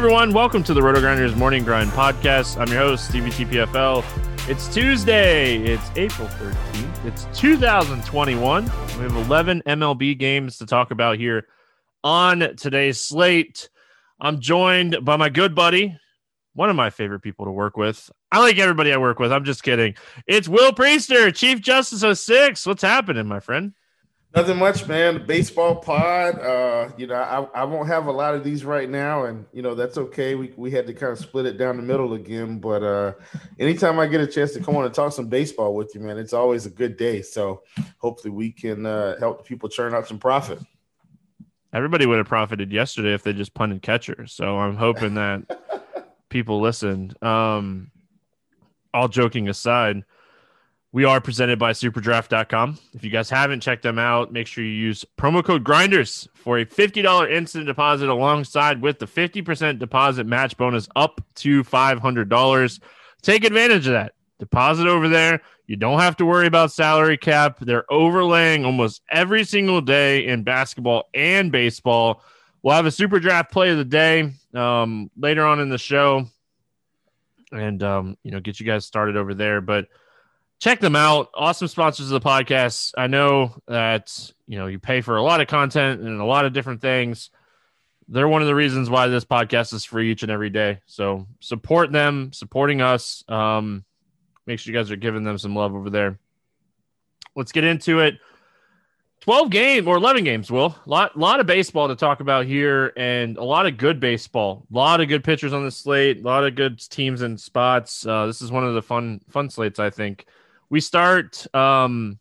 everyone, welcome to the RotoGrinders Morning Grind Podcast. I'm your host, Stevie TPFL. It's Tuesday. It's April 13th. It's 2021. We have 11 MLB games to talk about here on today's slate. I'm joined by my good buddy, one of my favorite people to work with. I like everybody I work with. I'm just kidding. It's Will Priester, Chief Justice of Six. What's happening, my friend? Nothing much, man. Baseball pod. I won't have a lot of these right now, and you know that's okay. We had to kind of split it down the middle again, but anytime I get a chance to come on and talk some baseball with you, man, it's always a good day. So hopefully we can help people churn out some profit. Everybody would have profited yesterday if they just punted catcher. So I'm hoping that people listened. All joking aside. We are presented by SuperDraft.com. If you guys haven't checked them out, make sure you use promo code GRINDERS for a $50 instant deposit alongside with the 50% deposit match bonus up to $500. Take advantage of that. Deposit over there. You don't have to worry about salary cap. They're overlaying almost every single day in basketball and baseball. We'll have a SuperDraft play of the day later on in the show and get you guys started over there. But check them out. Awesome sponsors of the podcast. I know that, you pay for a lot of content and a lot of different things. They're one of the reasons why this podcast is free each and every day. So support them, supporting us. Make sure you guys are giving them some love over there. Let's get into it. 12 games or 11 games, Will. A lot of baseball to talk about here and a lot of good baseball. A lot of good pitchers on the slate. A lot of good teams and spots. This is one of the fun slates, I think. We start with,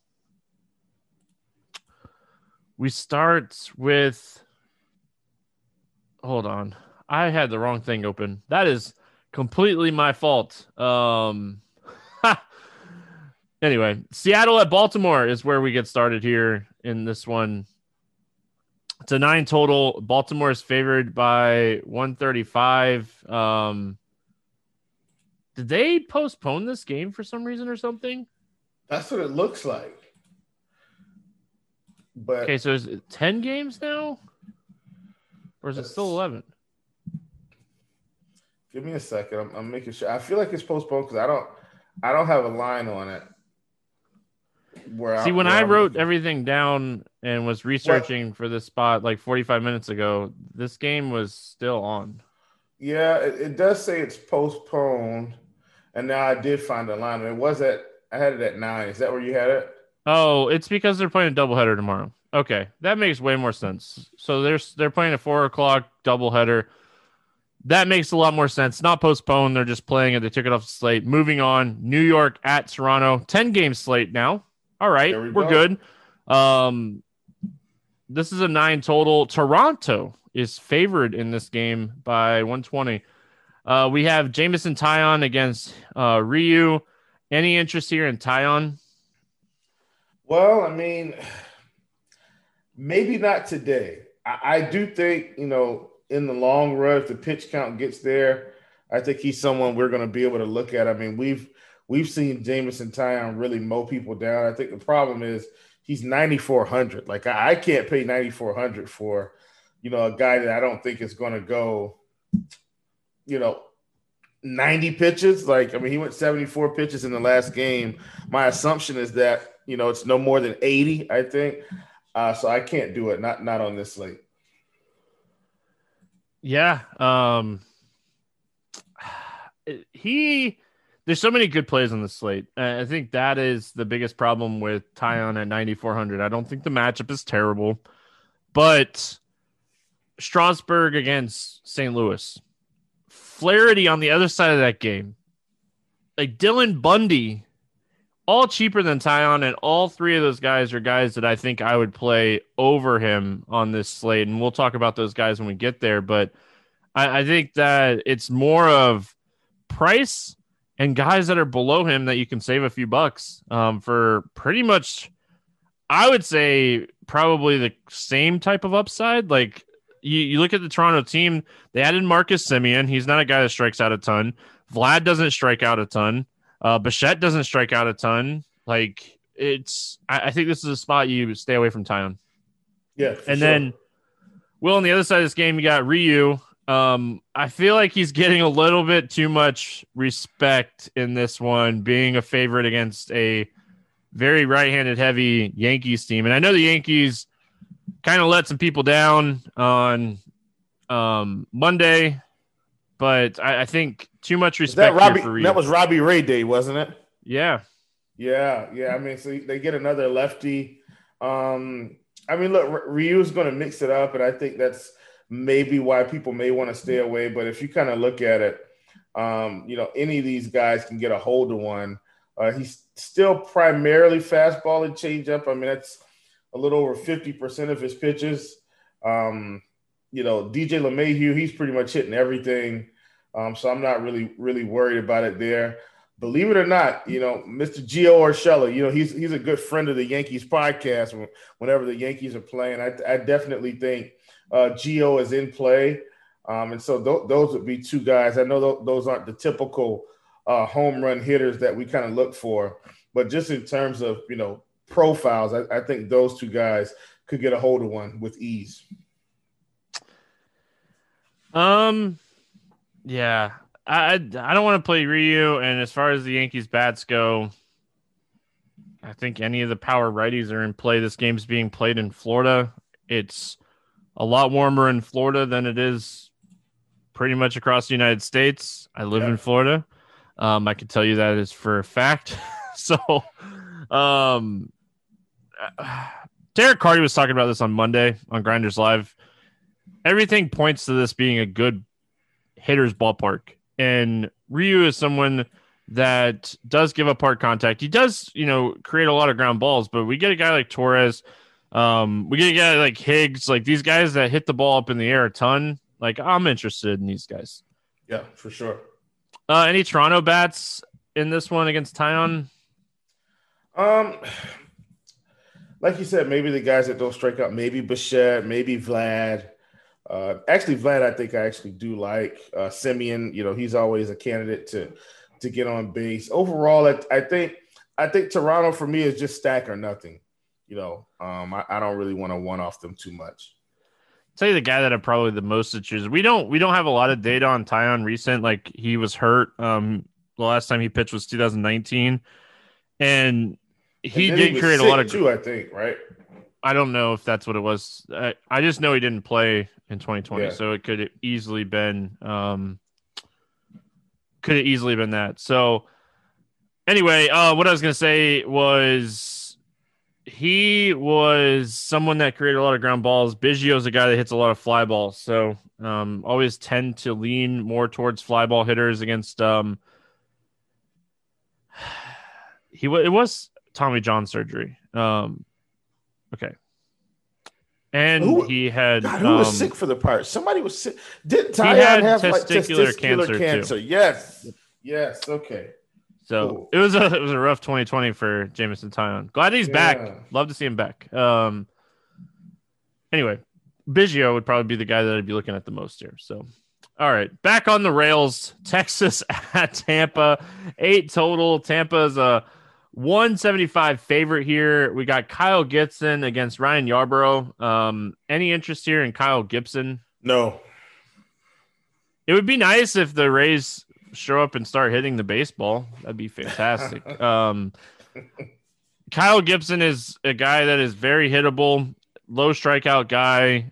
hold on. I had the wrong thing open. That is completely my fault. Anyway, Seattle at Baltimore is where we get started here in this one. It's a 9 total. Baltimore is favored by 135. Did they postpone this game for some reason or something? That's what it looks like. But okay, so is it 10 games now? Or is it still 11? Give me a second. I'm making sure. I feel like it's postponed because I don't have a line on it. I wrote everything down and was researching for this spot like 45 minutes ago, this game was still on. Yeah, it does say it's postponed. And now I did find a line. It was I had it at 9. Is that where you had it? Oh, it's because they're playing a doubleheader tomorrow. Okay, that makes way more sense. So they're playing a 4:00 doubleheader. That makes a lot more sense. Not postponed. They're just playing it. They took it off the slate. Moving on, New York at Toronto. 10-game slate now. All right, we're good. This is a 9 total. Toronto is favored in this game by 120. We have Jameson Taillon against Ryu. Any interest here in Taillon? Well, I mean, maybe not today. I do think, in the long run, if the pitch count gets there, I think he's someone we're going to be able to look at. I mean, we've seen Jameson Taillon really mow people down. I think the problem is he's 9,400. Like I can't pay 9,400 for, a guy that I don't think is going to go, 90 pitches. Like, I mean, he went 74 pitches in the last game. My assumption is that, it's no more than 80, I think. So I can't do it. Not on this slate. Yeah. There's so many good plays on the slate. I think that is the biggest problem with Taillon at 9,400. I don't think the matchup is terrible, but Strasburg against St. Louis, Flaherty on the other side of that game, like Dylan Bundy, all cheaper than Taillon, and all three of those guys are guys that I think I would play over him on this slate. And we'll talk about those guys when we get there. But I think that it's more of price and guys that are below him that you can save a few bucks for pretty much, I would say, probably the same type of upside. Like you look at the Toronto team, they added Marcus Semien. He's not a guy that strikes out a ton. Vlad doesn't strike out a ton. Bichette doesn't strike out a ton. Like I think this is a spot you stay away from Taillon. Yeah. And sure. Then, Will, on the other side of this game, you got Ryu. I feel like he's getting a little bit too much respect in this one, being a favorite against a very right-handed heavy Yankees team. And I know the Yankees kind of let some people down on Monday, but I think too much respect here for Ryu. That was Robbie Ray Day, wasn't it? Yeah. I mean, so they get another lefty. I mean, look, Ryu's going to mix it up, and I think that's maybe why people may want to stay away. But if you kind of look at it, you know, any of these guys can get a hold of one. He's still primarily fastball and changeup. I mean, that's a little over 50% of his pitches. You know, DJ LeMahieu, he's pretty much hitting everything. So I'm not really worried about it there. Believe it or not, you know, Mr. Gio Urshela, you know, he's a good friend of the Yankees podcast. Whenever the Yankees are playing, I definitely think Gio is in play. And so those would be two guys. I know those aren't the typical home run hitters that we kind of look for, but just in terms of, you know, profiles, I think those two guys could get a hold of one with ease. Yeah. I don't want to play Ryu, and as far as the Yankees bats go, I think any of the power righties are in play. This game's being played in Florida. It's a lot warmer in Florida than it is pretty much across the United States. I live in Florida. I can tell you that is for a fact. So, Derek Carty was talking about this on Monday on Grinders Live. Everything points to this being a good hitter's ballpark. And Ryu is someone that does give up hard contact. He does, you know, create a lot of ground balls, but we get a guy like Torres. We get a guy like Higgs, like these guys that hit the ball up in the air a ton. Like, I'm interested in these guys. Yeah, for sure. Any Toronto bats in this one against Taillon? Like you said, maybe the guys that don't strike out, maybe Bichette, maybe Vlad. Actually, Vlad, I think I actually do like Semien. You know, he's always a candidate to get on base. Overall, I think Toronto for me is just stack or nothing. You know, I don't really want to one-off them too much. I'll tell you the guy that I'm probably the most to choose. We don't have a lot of data on Taillon recent. Like, he was hurt. The last time he pitched was 2019, and he did he create a lot of too. I think right. I don't know if that's what it was. I just know he didn't play in 2020, so it could have easily been that. So anyway, what I was going to say was he was someone that created a lot of ground balls. Biggio's a guy that hits a lot of fly balls, so always tend to lean more towards fly ball hitters against it was Tommy John surgery. Okay. And he had... God, who was sick for the Pirates? Somebody was sick. Didn't Taillon have testicular cancer too. Yes. Okay. So it was a rough 2020 for Jameson Taillon. Glad he's back. Love to see him back. Anyway, Biggio would probably be the guy that I'd be looking at the most here. So, all right. Back on the rails. Texas at Tampa. 8 total. Tampa's a 175 favorite here. We got Kyle Gibson against Ryan Yarbrough. Any interest here in Kyle Gibson? No. It would be nice if the Rays show up and start hitting the baseball. That'd be fantastic. Kyle Gibson is a guy that is very hittable, low strikeout guy,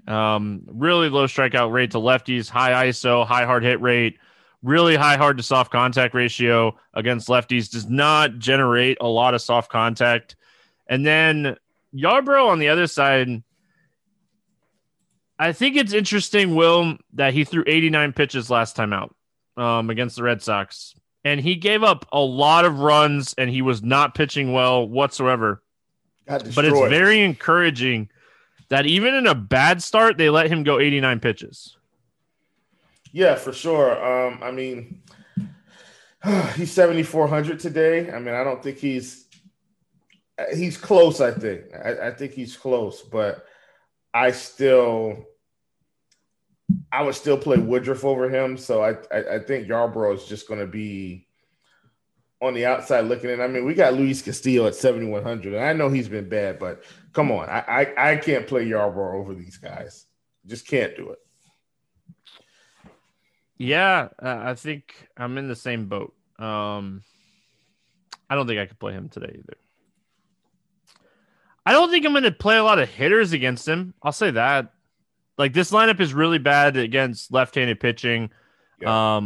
really low strikeout rate to lefties, high ISO, high hard hit rate. Really high hard to soft contact ratio against lefties, does not generate a lot of soft contact. And then Yarbrough on the other side, I think it's interesting, Will, that he threw 89 pitches last time out against the Red Sox. And he gave up a lot of runs, and he was not pitching well whatsoever. But it's very encouraging that even in a bad start, they let him go 89 pitches. Yeah, for sure. I mean, he's 7,400 today. I mean, I don't think he's close, I think. I think he's close, but I would still play Woodruff over him. So I think Yarbrough is just going to be on the outside looking in. I mean, we got Luis Castillo at 7,100, and I know he's been bad, but come on. I can't play Yarbrough over these guys. Just can't do it. Yeah, I think I'm in the same boat. I don't think I could play him today either. I don't think I'm going to play a lot of hitters against him. I'll say that. Like, this lineup is really bad against left-handed pitching. Yeah.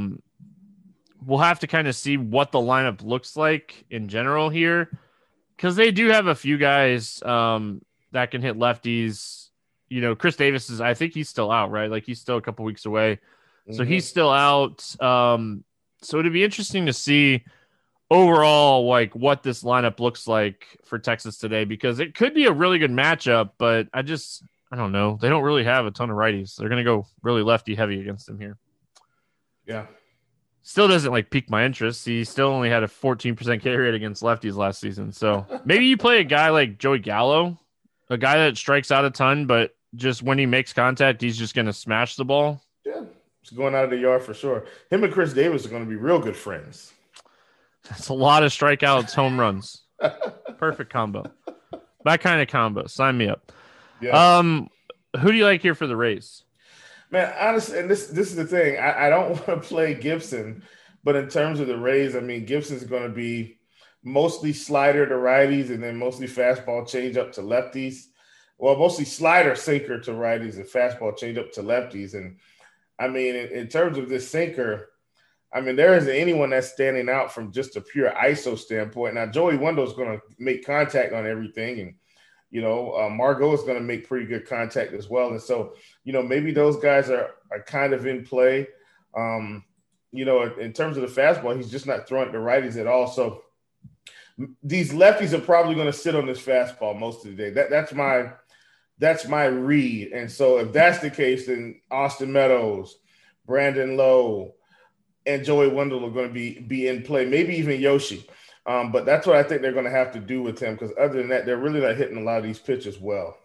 We'll have to kind of see what the lineup looks like in general here, because they do have a few guys that can hit lefties. You know, Chris Davis is, I think he's still out, right? Like, he's still a couple weeks away. Mm-hmm. So he's still out. So it'd be interesting to see overall, like, what this lineup looks like for Texas today, because it could be a really good matchup, but I don't know. They don't really have a ton of righties. They're going to go really lefty heavy against them here. Yeah. Still doesn't like pique my interest. He still only had a 14% carry rate against lefties last season. So maybe you play a guy like Joey Gallo, a guy that strikes out a ton, but just when he makes contact, he's just going to smash the ball. Yeah. It's going out of the yard for sure. Him and Chris Davis are going to be real good friends. That's a lot of strikeouts, home runs. Perfect combo. That kind of combo. Sign me up. Yeah. Who do you like here for the Rays? Man, honestly, and this is the thing. I don't want to play Gibson, but in terms of the Rays, I mean, Gibson's going to be mostly slider to righties and then mostly fastball changeup to lefties. Well, mostly slider sinker to righties and fastball changeup to lefties. And, I mean, in terms of this sinker, I mean, there isn't anyone that's standing out from just a pure ISO standpoint. Now, Joey Wendle is going to make contact on everything, and you know, Margot is going to make pretty good contact as well. And so, you know, maybe those guys are kind of in play. You know, in terms of the fastball, he's just not throwing it to righties at all. So these lefties are probably going to sit on this fastball most of the day. That's my read. And so if that's the case, then Austin Meadows, Brandon Lowe, and Joey Wendle are going to be in play, maybe even Yoshi. But that's what I think they're going to have to do with him, because other than that, they're really not hitting a lot of these pitches well.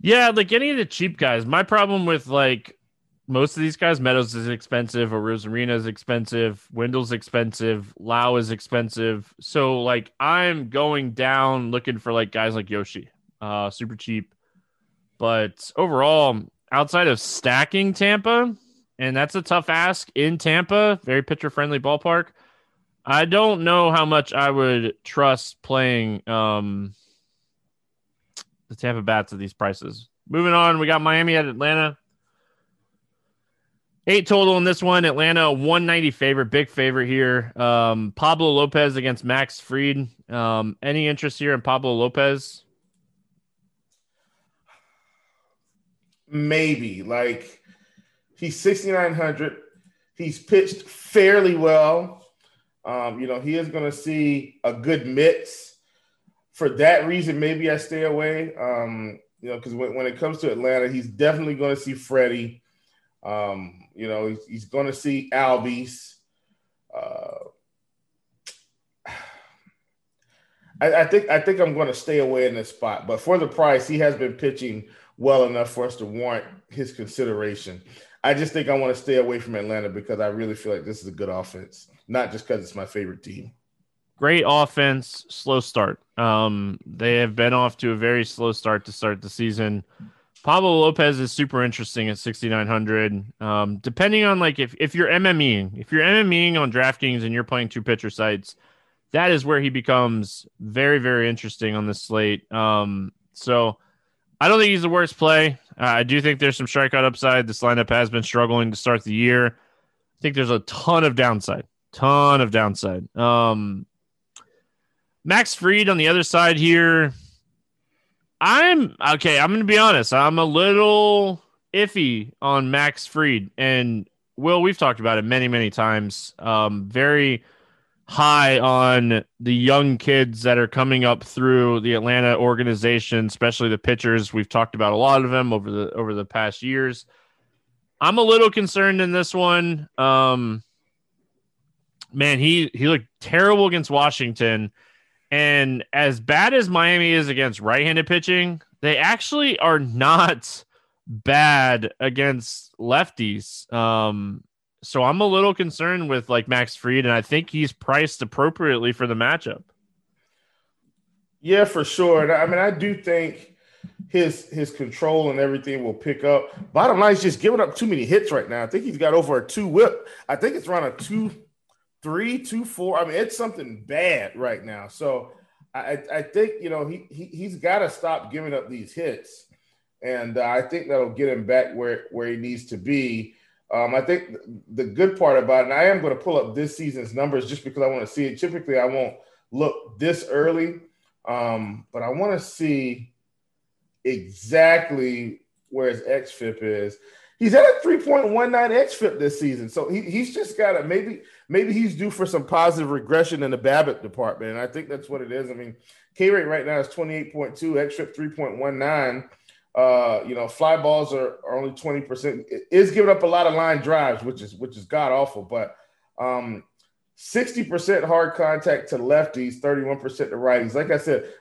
Yeah, like any of the cheap guys. My problem with, like, most of these guys, Meadows is expensive, or Rosarina is expensive, Wendle's expensive, Lau is expensive. So, like, I'm going down looking for, like, guys like Yoshi, super cheap. But overall, outside of stacking Tampa – and that's a tough ask in Tampa, very pitcher-friendly ballpark. I don't know how much I would trust playing the Tampa bats at these prices. Moving on, we got Miami at Atlanta. 8 total in this one. Atlanta, 190 favorite, big favorite here. Pablo Lopez against Max Fried. Any interest here in Pablo Lopez? Maybe, like... He's 6,900. He's pitched fairly well. You know, he is going to see a good mix. For that reason, maybe I stay away, you know, because when it comes to Atlanta, he's definitely going to see Freddie. You know, he's going to see Albies. I think I'm going to stay away in this spot. But for the price, he has been pitching well enough for us to warrant his consideration. I just think I want to stay away from Atlanta because I really feel like this is a good offense, not just because it's my favorite team. Great offense, slow start. They have been off to a very slow start to start the season. Pablo Lopez is super interesting at 6,900. Depending on, like, if you're MMEing on DraftKings and you're playing two pitcher sites, that is where he becomes very, very interesting on this slate. So I don't think he's the worst play. I do think there's some strikeout upside. This lineup has been struggling to start the year. I think there's a ton of downside. Max Fried on the other side here. I'm going to be honest. I'm a little iffy on Max Fried. And, Will, we've talked about it many, many times. Very high on the young kids that are coming up through the Atlanta organization, especially the pitchers. We've talked about a lot of them over the past years. I'm a little concerned in this one. Man, he looked terrible against Washington. And as bad as Miami is against right-handed pitching, they actually are not bad against lefties. So I'm a little concerned with, like, Max Fried, and I think he's priced appropriately for the matchup. Yeah, for sure. I mean, I do think his control and everything will pick up. Bottom line is just giving up too many hits right now. I think he's got over a 2 whip. I think it's around a 2.3, 2.4. I mean, it's something bad right now. So I think, you know, he's got to stop giving up these hits. And I think that'll get him back where he needs to be. I think the good part about it, and I am going to pull up this season's numbers just because I want to see it. Typically, I won't look this early, but I want to see exactly where his xFIP is. He's at a 3.19 xFIP this season, so he's just got to maybe he's due for some positive regression in the BABIP department, and I think that's what it is. I mean, K rate right now is 28.2, xFIP 3.19. You know, fly balls are only 20%. It is giving up a lot of line drives, which is god awful. But 60% hard contact to lefties, 31% to righties. Like I said,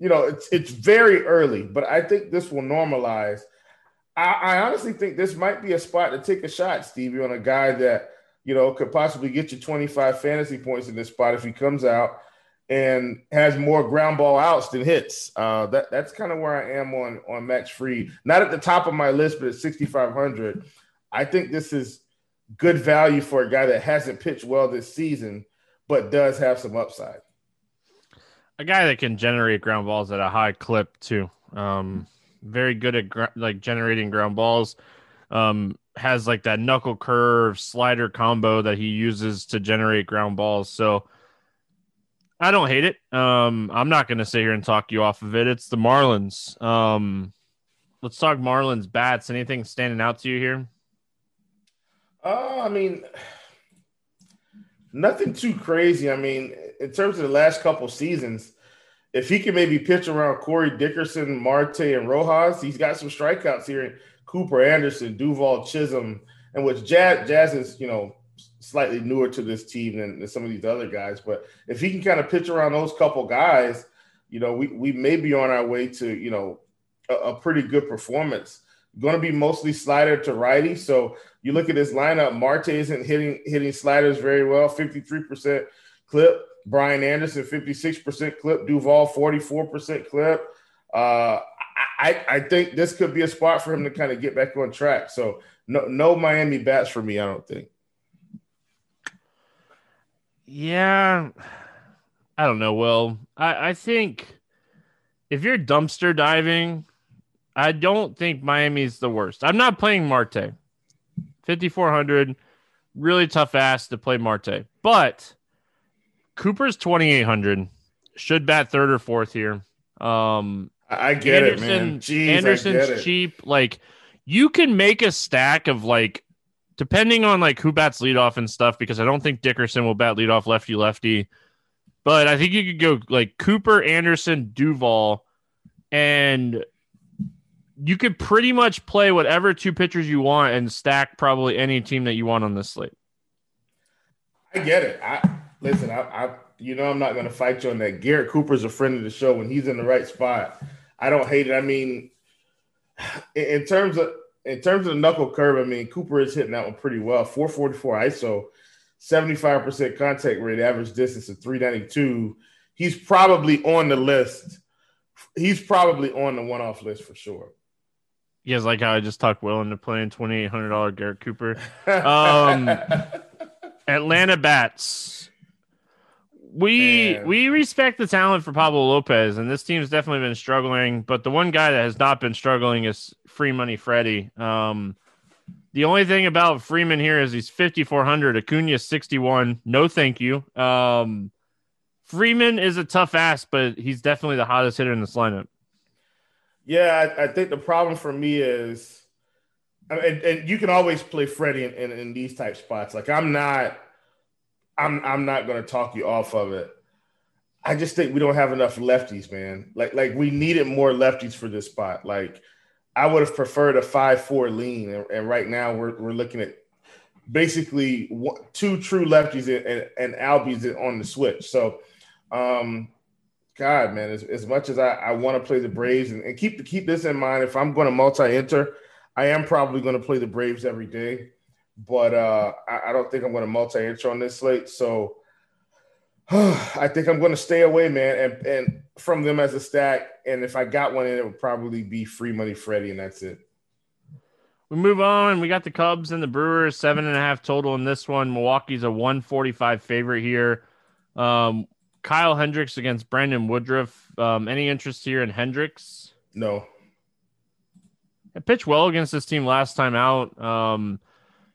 you know, it's very early, but I think this will normalize. I honestly think this might be a spot to take a shot, Stevie, on a guy that, you know, could possibly get you 25 fantasy points in this spot if he comes out and has more ground ball outs than hits. That's kind of where I am on Max Fried. Not at the top of my list, but at 6,500. I think this is good value for a guy that hasn't pitched well this season, but does have some upside. A guy that can generate ground balls at a high clip too. Very good at generating ground balls. Has like that knuckle curve slider combo that he uses to generate ground balls. So I don't hate it. I'm not going to sit here and talk you off of it. It's the Marlins. Let's talk Marlins bats. Anything standing out to you here? I mean, nothing too crazy. I mean, in terms of the last couple seasons, if he can maybe pitch around Corey Dickerson, Marte, and Rojas, he's got some strikeouts here in Cooper Anderson, Duval, Chisholm, and which Jazz is, you know, slightly newer to this team than some of these other guys. But if he can kind of pitch around those couple guys, you know, we may be on our way to, you know, a pretty good performance. Going to be mostly slider to righty. So you look at this lineup, Marte isn't hitting sliders very well, 53% clip. Brian Anderson, 56% clip. Duval, 44% clip. I think this could be a spot for him to kind of get back on track. So no Miami bats for me, I don't think. Yeah, I don't know, Will. I think if you're dumpster diving, I don't think Miami's the worst. I'm not playing Marte. 5,400, really tough ass to play Marte. But Cooper's 2,800, should bat third or fourth here. I get Anderson, it, man. Jeez, Anderson's cheap. Like, you can make a stack of, like, depending on like who bats leadoff and stuff, because I don't think Dickerson will bat leadoff lefty-lefty. But I think you could go like Cooper, Anderson, Duval, and you could pretty much play whatever two pitchers you want and stack probably any team that you want on this slate. I get it. Listen, you know I'm not going to fight you on that. Garrett Cooper's a friend of the show when he's in the right spot. I don't hate it. I mean, in terms of the knuckle curve, I mean, Cooper is hitting that one pretty well. 444 ISO, 75% contact rate, average distance of 392. He's probably on the list. He's probably on the one-off list for sure. You guys like how I just talked Will into playing $2,800 Garrett Cooper? Atlanta bats. We respect the talent for Pablo Lopez, and this team's definitely been struggling. But the one guy that has not been struggling is Free Money Freddie. The only thing about Freeman here is he's 5,400. Acuna's 61. No, thank you. Freeman is a tough ass, but he's definitely the hottest hitter in this lineup. Yeah, I think the problem for me is, and you can always play Freddie in these type spots. Like I'm not going to talk you off of it. I just think we don't have enough lefties, man. Like we needed more lefties for this spot. Like I would have preferred a 5-4 lean, and right now we're looking at basically 2 true lefties and albies on the switch. So, God, man, as much as I want to play the Braves, and keep this in mind, if I'm going to multi-enter, I am probably going to play the Braves every day. But I don't think I'm going to multi-inch on this slate. So I think I'm going to stay away, man, and from them as a stack. And if I got one in, it would probably be Free Money Freddie, and that's it. We move on. We got the Cubs and the Brewers, 7.5 total in this one. Milwaukee's a 145 favorite here. Kyle Hendricks against Brandon Woodruff. Any interest here in Hendricks? No. I pitched well against this team last time out.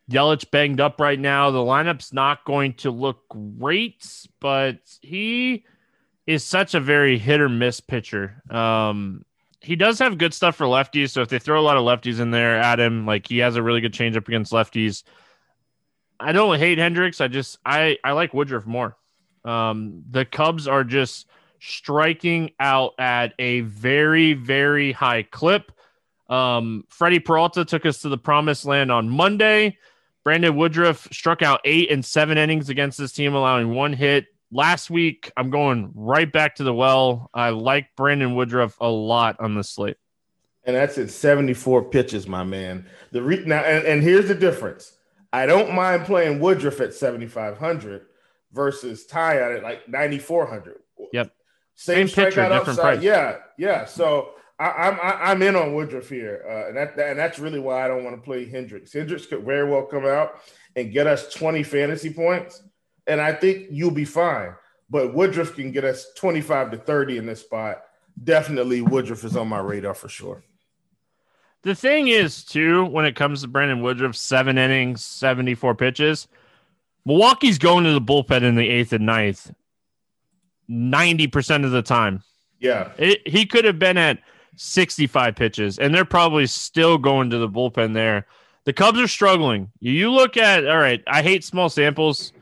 Yelich banged up right now. The lineup's not going to look great, but he is such a very hit or miss pitcher. He does have good stuff for lefties. So if they throw a lot of lefties in there at him, like he has a really good changeup against lefties. I don't hate Hendricks. I like Woodruff more. The Cubs are just striking out at a very, very high clip. Freddie Peralta took us to the promised land on Monday. Brandon Woodruff struck out 8 and 7 innings against this team, allowing 1 hit. Last week, I'm going right back to the well. I like Brandon Woodruff a lot on the slate. And that's at 74 pitches, my man. Now, here's the difference. I don't mind playing Woodruff at 7,500 versus Ty at like 9,400. Yep. Same pitcher, different price. Yeah. So I'm in on Woodruff here, and that's really why I don't want to play Hendricks. Hendricks could very well come out and get us 20 fantasy points, and I think you'll be fine. But Woodruff can get us 25 to 30 in this spot. Definitely Woodruff is on my radar for sure. The thing is, too, when it comes to Brandon Woodruff, 7 innings, 74 pitches, Milwaukee's going to the bullpen in the 8th and 9th 90% of the time. Yeah. He could have been at 65 pitches, and they're probably still going to the bullpen there. The Cubs are struggling. You look at, all right, I hate small samples.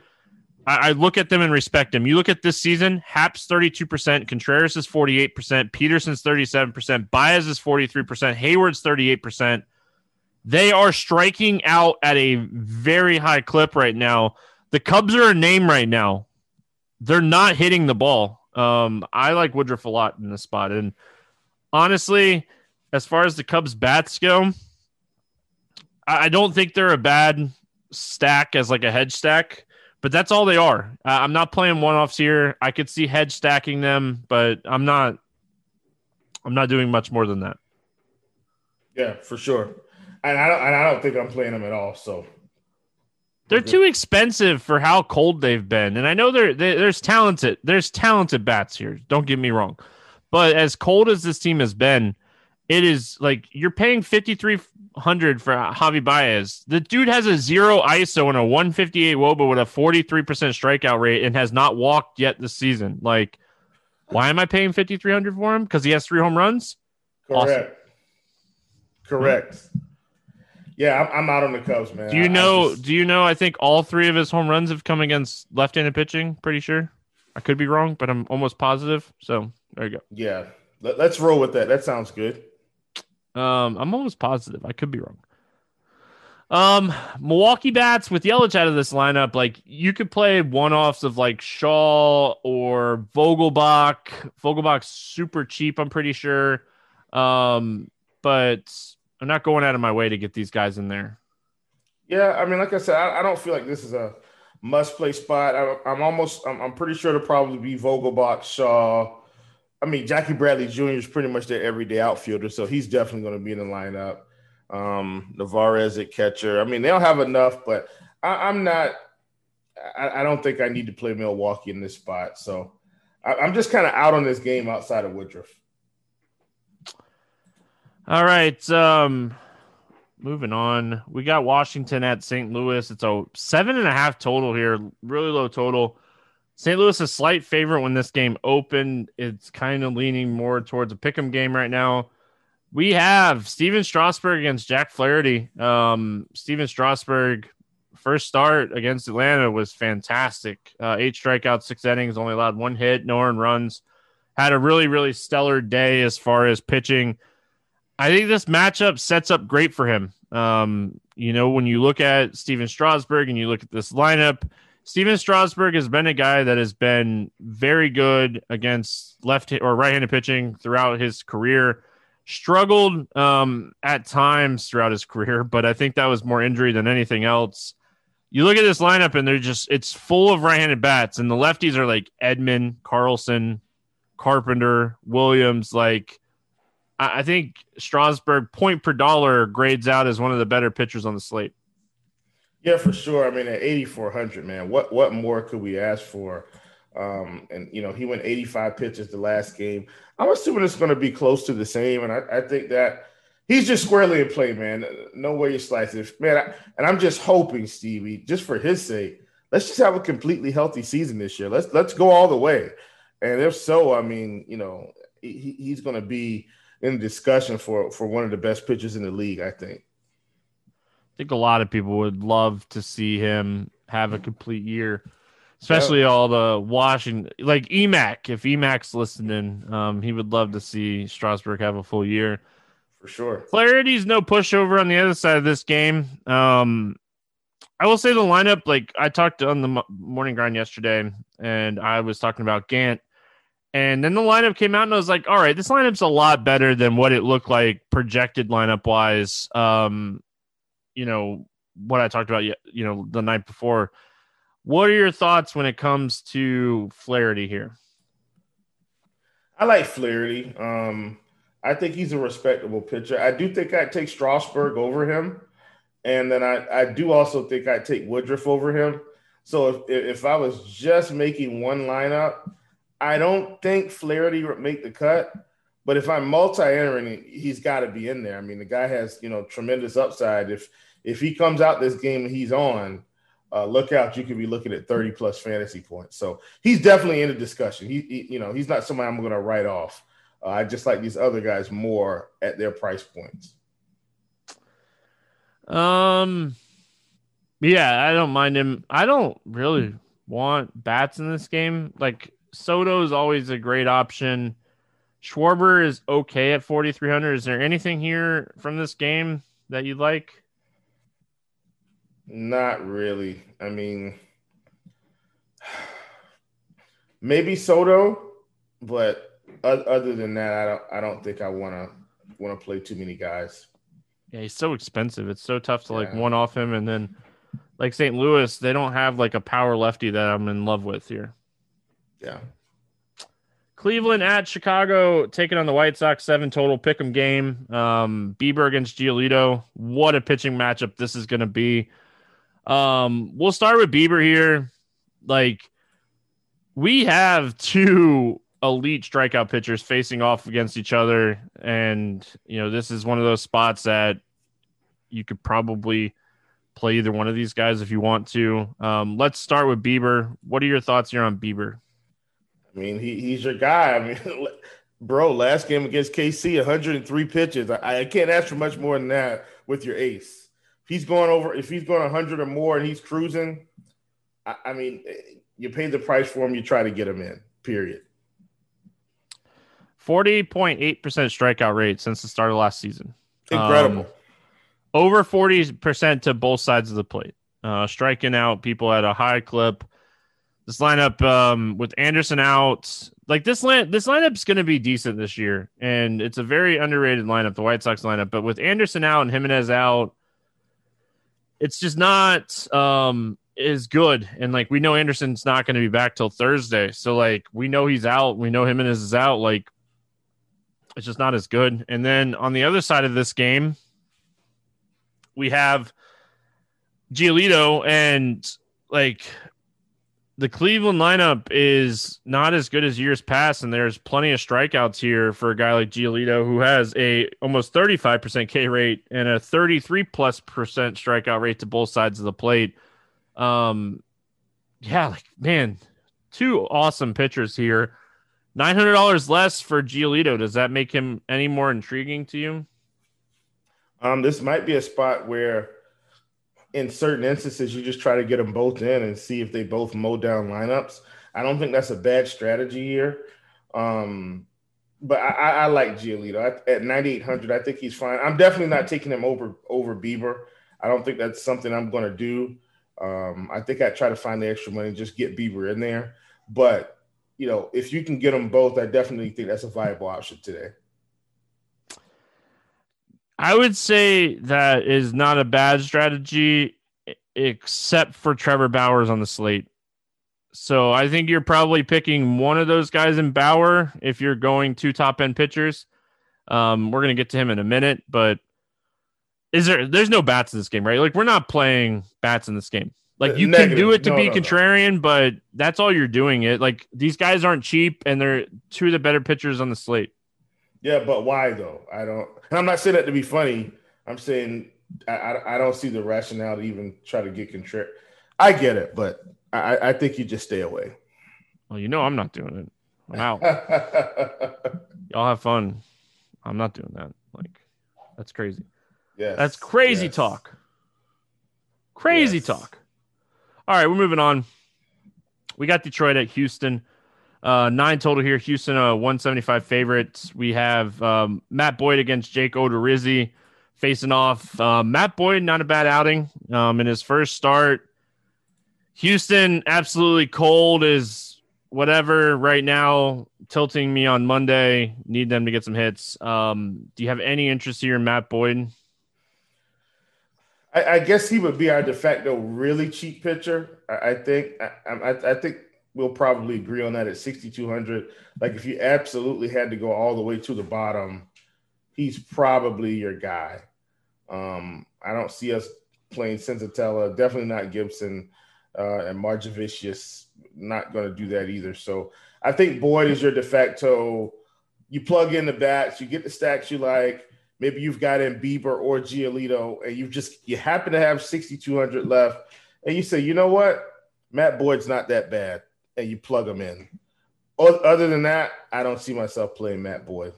I look at them and respect them. You look at this season, Happ's 32%, Contreras is 48%, Peterson's 37%, Baez is 43%, Hayward's 38%. They are striking out at a very high clip right now. The Cubs are a name right now. They're not hitting the ball. I like Woodruff a lot in this spot. And honestly, as far as the Cubs bats go, I don't think they're a bad stack as like a hedge stack, but that's all they are. I'm not playing one-offs here. I could see hedge stacking them, but I'm not doing much more than that. Yeah, for sure. And I don't think I'm playing them at all. So they're too expensive for how cold they've been. And I know there's talented bats here. Don't get me wrong. But as cold as this team has been, it is like you're paying 5,300 for Javi Baez. The dude has a 0 ISO and a 158 WOBA with a 43% strikeout rate and has not walked yet this season. Like, why am I paying 5,300 for him? Because he has 3 home runs? Correct. Awesome. Correct. Mm-hmm. Yeah, I'm out on the Cubs, man. Do you know? I think all 3 of his home runs have come against left-handed pitching. Pretty sure. I could be wrong, but I'm almost positive. So there you go. Yeah, let's roll with that. That sounds good. I'm almost positive. I could be wrong. Milwaukee bats with Yelich out of this lineup. Like you could play one-offs of like Shaw or Vogelbach. Vogelbach's super cheap. I'm pretty sure. But I'm not going out of my way to get these guys in there. Yeah, I mean, like I said, I don't feel like this is a must-play spot. I'm pretty sure it'll probably be Vogelbach, Shaw. I mean, Jackie Bradley Jr. is pretty much their everyday outfielder, so he's definitely going to be in the lineup. Navarez at catcher. I mean, they'll have enough, but I don't think I need to play Milwaukee in this spot. So I'm just kind of out on this game outside of Woodruff. All right, moving on. We got Washington at St. Louis. It's a 7.5 total here, really low total. St. Louis is a slight favorite when this game opened. It's kind of leaning more towards a pick'em game right now. We have Steven Strasburg against Jack Flaherty. Steven Strasburg, first start against Atlanta was fantastic. 8 strikeouts, 6 innings, only allowed 1 hit, no earned runs. Had a really, really stellar day as far as pitching. I think this matchup sets up great for him. You know, when you look at Steven Strasburg and you look at this lineup, Steven Strasburg has been a guy that has been very good against left or right-handed pitching throughout his career. Struggled at times throughout his career, but I think that was more injury than anything else. you look at this lineup and they're just, it's full of right-handed bats, and the lefties are like Edman, Carlson, Carpenter, Williams. Like, I think Strasburg, point per dollar, grades out as one of the better pitchers on the slate. Yeah, for sure. I mean, at 8,400, man, what more could we ask for? And, you know, he went 85 pitches the last game. I'm assuming it's going to be close to the same, and I think that he's just squarely in play, man. No way you slice it. Man, and I'm just hoping, Stevie, just for his sake, let's just have a completely healthy season this year. Let's go all the way. And if so, I mean, you know, he's going to be in discussion for one of the best pitchers in the league, I think. I think a lot of people would love to see him have a complete year, especially all the Washington, like EMAC. If EMAC's listening, he would love to see Strasburg have a full year. For sure. Clarity's no pushover on the other side of this game. I will say the lineup, like I talked on the morning grind yesterday, and I was talking about Gant, and then the lineup came out, and I was like, all right, this lineup's a lot better than what it looked like projected lineup-wise, you know, what I talked about, you know, the night before. What are your thoughts when it comes to Flaherty here? I like Flaherty. I think he's a respectable pitcher. I do think I'd take Strasburg over him. And then I do also think I'd take Woodruff over him. So if I was just making one lineup, I don't think Flaherty would make the cut. But if I'm multi-entering, he's got to be in there. I mean, the guy has, you know, tremendous upside. If he comes out this game and he's on, look out, you could be looking at 30-plus fantasy points. So he's definitely in the discussion. He you know, he's not somebody I'm going to write off. I just like these other guys more at their price points. Yeah, I don't mind him. I don't really want bats in this game. Like, Soto is always a great option. Schwarber is okay at 4,300. Is there anything here from this game that you'd like? Not really. I mean, maybe Soto, but other than that, I don't think I want to play too many guys. Yeah, he's so expensive. It's so tough to like one off him, and then like St. Louis, they don't have like a power lefty that I'm in love with here. Yeah. Cleveland at Chicago, taking on the White Sox, 7 total pick'em game. Bieber against Giolito. What a pitching matchup this is going to be. We'll start with Bieber here. Like, we have two elite strikeout pitchers facing off against each other, and you know, this is one of those spots that you could probably play either one of these guys if you want to. Let's start with Bieber. What are your thoughts here on Bieber? I mean, he's your guy. I mean, bro, last game against KC, 103 pitches. I can't ask for much more than that with your ace. If he's going 100 or more and he's cruising, I mean, you pay the price for him, you try to get him in, period. 40.8% strikeout rate since the start of last season. Incredible. Over 40% to both sides of the plate. Striking out people at a high clip. This lineup with Anderson out, like this lineup's going to be decent this year, and it's a very underrated lineup, the White Sox lineup. But with Anderson out and Jimenez out, it's just not is good. And like, we know Anderson's not going to be back till Thursday, so like, we know he's out, we know Jimenez is out, like, it's just not as good. And then on the other side of this game, we have Giolito, and like, the Cleveland lineup is not as good as years past, and there's plenty of strikeouts here for a guy like Giolito, who has a almost 35% K rate and a 33+% strikeout rate to both sides of the plate. Yeah, like, man, two awesome pitchers here. $900 less for Giolito. Does that make him any more intriguing to you? This might be a spot where, in certain instances, you just try to get them both in and see if they both mow down lineups. I don't think that's a bad strategy here. But I like Giolito. At 9,800, I think he's fine. I'm definitely not taking him over Bieber. I don't think that's something I'm going to do. I think I try to find the extra money and just get Bieber in there. But, you know, if you can get them both, I definitely think that's a viable option today. I would say that is not a bad strategy except for Trevor Bauer's on the slate. So I think you're probably picking one of those guys in Bauer if you're going two top-end pitchers. We're going to get to him in a minute, but there's no bats in this game, right? Like, we're not playing bats in this game. Like, you can do it to be contrarian, but that's all you're doing it. Like, these guys aren't cheap, and they're two of the better pitchers on the slate. Yeah, but why, though? I'm not saying that to be funny. I'm saying I don't see the rationale to even try to get contrarian. I get it, but I think you just stay away. Well, I'm not doing it. I'm out. Y'all have fun. I'm not doing that. Like, that's crazy. Yeah, that's crazy talk. Crazy talk. All right, we're moving on. We got Detroit at Houston. 9 total here. Houston, 175 favorites. We have Matt Boyd against Jake Odorizzi facing off. Matt Boyd, not a bad outing in his first start. Houston, absolutely cold is whatever right now, tilting me on Monday. Need them to get some hits. Do you have any interest here in Matt Boyd? I guess he would be our de facto really cheap pitcher. I think we'll probably agree on that at 6,200. Like, if you absolutely had to go all the way to the bottom, he's probably your guy. I don't see us playing Sensatella, definitely not Gibson. And Marjavicius, not going to do that either. So I think Boyd is your de facto. You plug in the bats, you get the stacks you like. Maybe you've got in Bieber or Giolito, and you happen to have 6,200 left, and you say, you know what, Matt Boyd's not that bad, and you plug him in. Other than that, I don't see myself playing Matt Boyd.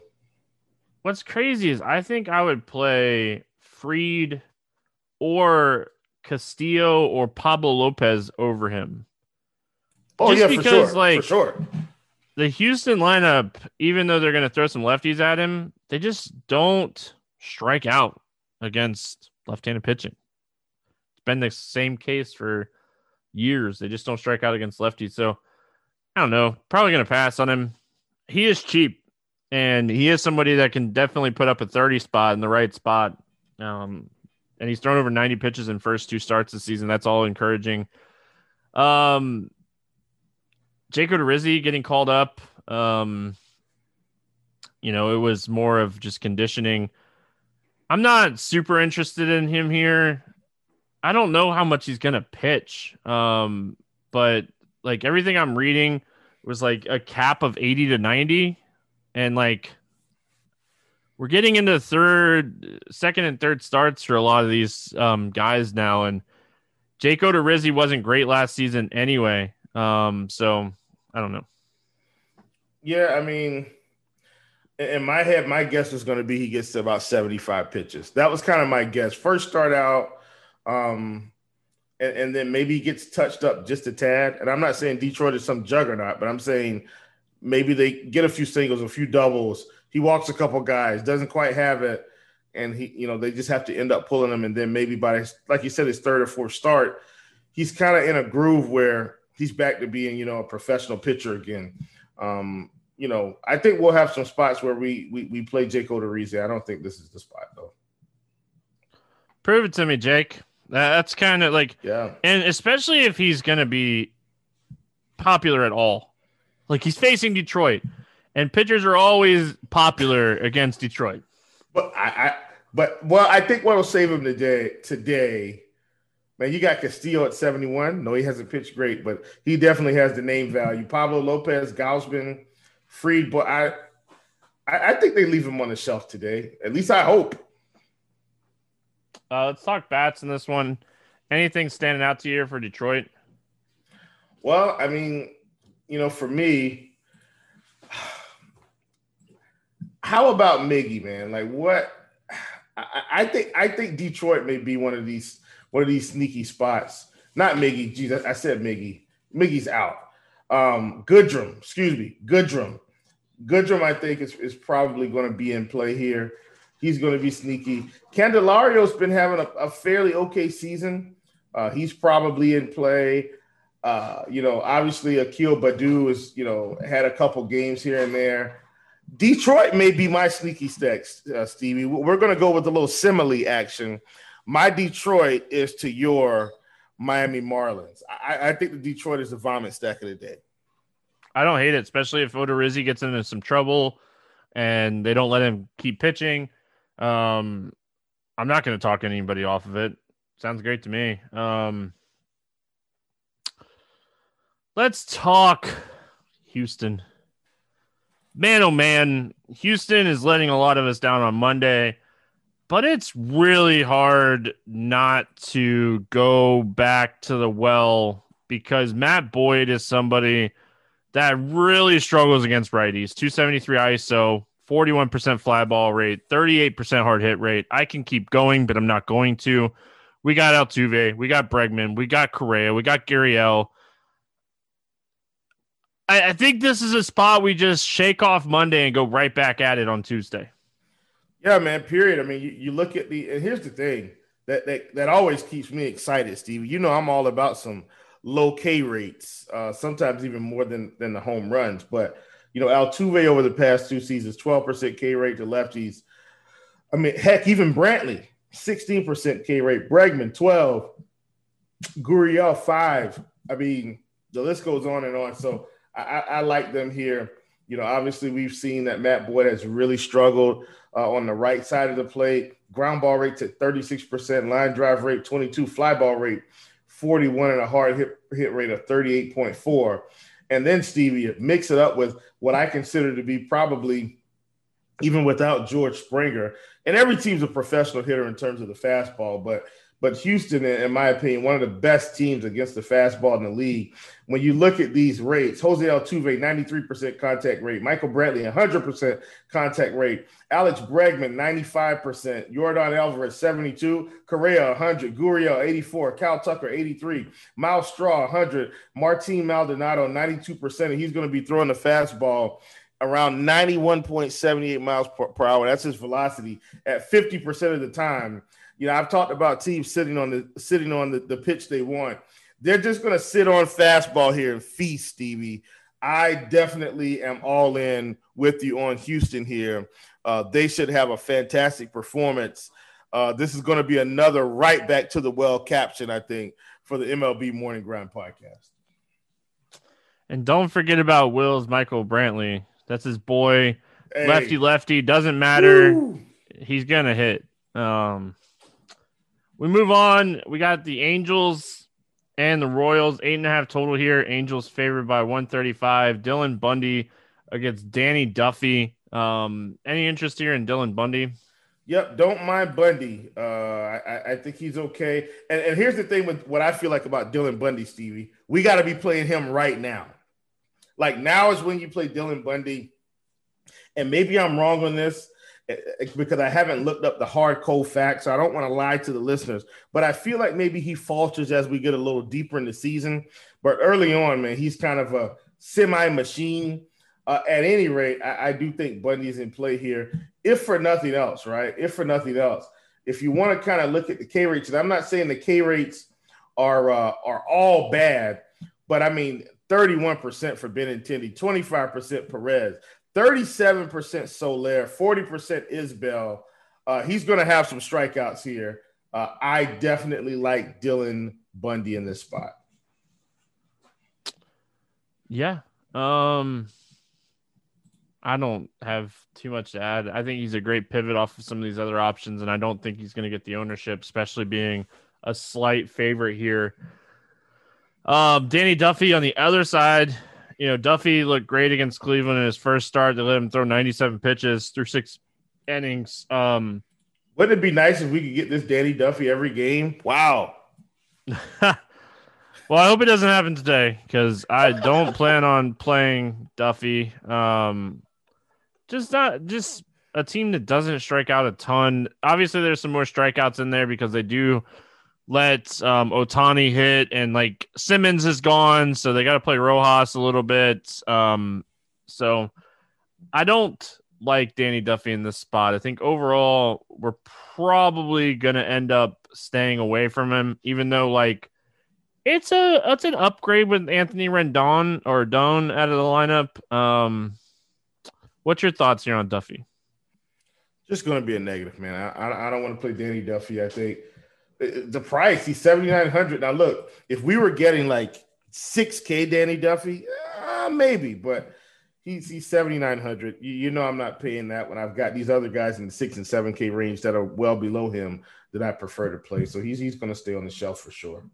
What's crazy is I think I would play Fried or Castillo or Pablo Lopez over him. Oh, just because, for sure. Like, for sure. The Houston lineup, even though they're going to throw some lefties at him, they just don't strike out against left-handed pitching. It's been the same case for years. They just don't strike out against lefties. So I don't know. Probably going to pass on him. He is cheap, and he is somebody that can definitely put up a 30 spot in the right spot. And he's thrown over 90 pitches in first two starts this season. That's all encouraging. Jake Odorizzi getting called up. It was more of just conditioning. I'm not super interested in him here. I don't know how much he's going to pitch. But like everything I'm reading was like a cap of 80 to 90. And like, we're getting into second and third starts for a lot of these guys now, and Jake Odorizzi wasn't great last season anyway. So I don't know. Yeah, I mean, in my head, my guess is going to be he gets to about 75 pitches. That was kind of my guess. First start out, and then maybe he gets touched up just a tad. And I'm not saying Detroit is some juggernaut, but I'm saying maybe they get a few singles, a few doubles. He walks a couple guys, doesn't quite have it, and they just have to end up pulling him. And then maybe by, like you said, his third or fourth start, he's kind of in a groove where he's back to being, a professional pitcher again. I think we'll have some spots where we play Jake Odorizzi. I don't think this is the spot though. Prove it to me, Jake. That's kind of like, yeah, and especially if he's going to be popular at all. Like, he's facing Detroit. And pitchers are always popular against Detroit. But I think what will save him today, man, you got Castillo at 71. No, he hasn't pitched great, but he definitely has the name value. Pablo Lopez, Gausman, Fried, but I think they leave him on the shelf today. At least I hope. Let's talk bats in this one. Anything standing out to you for Detroit? Well, I mean, for me, how about Miggy, man? Like, what? I think Detroit may be one of these sneaky spots. Not Miggy. Geez, I said Miggy. Miggy's out. Goodrum. Excuse me. Goodrum. Goodrum, I think, is probably going to be in play here. He's going to be sneaky. Candelario's been having a fairly okay season. He's probably in play. Obviously Akil Baddoo is, had a couple games here and there. Detroit may be my sneaky stack, Stevie. We're going to go with a little simile action. My Detroit is to your Miami Marlins. I think the Detroit is the vomit stack of the day. I don't hate it, especially if Odorizzi gets into some trouble and they don't let him keep pitching. I'm not going to talk anybody off of it. Sounds great to me. Let's talk Houston. Man, oh man, Houston is letting a lot of us down on Monday, but it's really hard not to go back to the well because Matt Boyd is somebody that really struggles against righties. 273 ISO, 41% fly ball rate, 38% hard hit rate. I can keep going, but I'm not going to. We got Altuve. We got Bregman. We got Correa. We got Gurriel. I think this is a spot we just shake off Monday and go right back at it on Tuesday. Yeah, man, period. I mean, you look at the – and here's the thing that always keeps me excited, Steve. You know I'm all about some low K rates, sometimes even more than the home runs. But, you know, Altuve over the past two seasons, 12% K rate to lefties. I mean, heck, even Brantley, 16% K rate. Bregman, 12. Gurriel, 5. I mean, the list goes on and on. So I like them here. You know, obviously we've seen that Matt Boyd has really struggled on the right side of the plate. Ground ball rates at 36%, line drive rate 22%, fly ball rate 41%, and a hard hit rate of 38.4%. And then, Stevie, mix it up with what I consider to be probably, even without George Springer, and every team's a professional hitter in terms of the fastball, but Houston, in my opinion, one of the best teams against the fastball in the league. When you look at these rates, Jose Altuve, 93% contact rate. Michael Brantley, 100% contact rate. Alex Bregman, 95%. Yordan Alvarez, 72%. Correa, 100%. Gurriel, 84%. Cal Tucker, 83%. Miles Straw, 100%. Martin Maldonado, 92%. And he's going to be throwing the fastball around 91.78 miles per hour. That's his velocity at 50% of the time. You know, I've talked about teams sitting on the pitch they want. They're just going to sit on fastball here and feast, Stevie. I definitely am all in with you on Houston here. They should have a fantastic performance. This is going to be another right back to the well caption, I think, for the MLB Morning Grind podcast. And don't forget about Will's Michael Brantley. That's his boy. Hey. Lefty, doesn't matter. Woo. He's going to hit. We move on. We got the Angels and the Royals. 8.5 total here. Angels favored by 135. Dylan Bundy against Danny Duffy. Any interest here in Dylan Bundy? Yep. Don't mind Bundy. I think he's okay. And here's the thing with what I feel like about Dylan Bundy, Stevie. We got to be playing him right now. Like now is when you play Dylan Bundy. And maybe I'm wrong on this, because I haven't looked up the hard, cold facts, so I don't want to lie to the listeners. But I feel like maybe he falters as we get a little deeper in the season. But early on, man, he's kind of a semi-machine. At any rate, I do think Bundy's in play here, if for nothing else, right? If for nothing else. If you want to kind of look at the K rates, and I'm not saying the K rates are all bad, but, I mean, 31% for Benintendi, 25% Perez, 37% Soler, 40% Isbell. He's going to have some strikeouts here. I definitely like Dylan Bundy in this spot. Yeah. I don't have too much to add. I think he's a great pivot off of some of these other options, and I don't think he's going to get the ownership, especially being a slight favorite here. Danny Duffy on the other side. You know, Duffy looked great against Cleveland in his first start. They let him throw 97 pitches through 6 innings. Wouldn't it be nice if we could get this Danny Duffy every game? Wow. Well, I hope it doesn't happen today because I don't plan on playing Duffy. Just a team that doesn't strike out a ton. Obviously, there's some more strikeouts in there because they do – let Otani hit, and like Simmons is gone, so they got to play Rojas a little bit. So I don't like Danny Duffy in this spot. I think overall we're probably going to end up staying away from him, even though like it's an upgrade with Anthony Rendon or Doan out of the lineup. What's your thoughts here on Duffy? Just going to be a negative, man. I don't want to play Danny Duffy. I think The price, he's $7,900. Now, look, if we were getting like 6K Danny Duffy, maybe, but he's $7,900. You know I'm not paying that when I've got these other guys in the 6 and 7K range that are well below him that I prefer to play. So he's going to stay on the shelf for sure.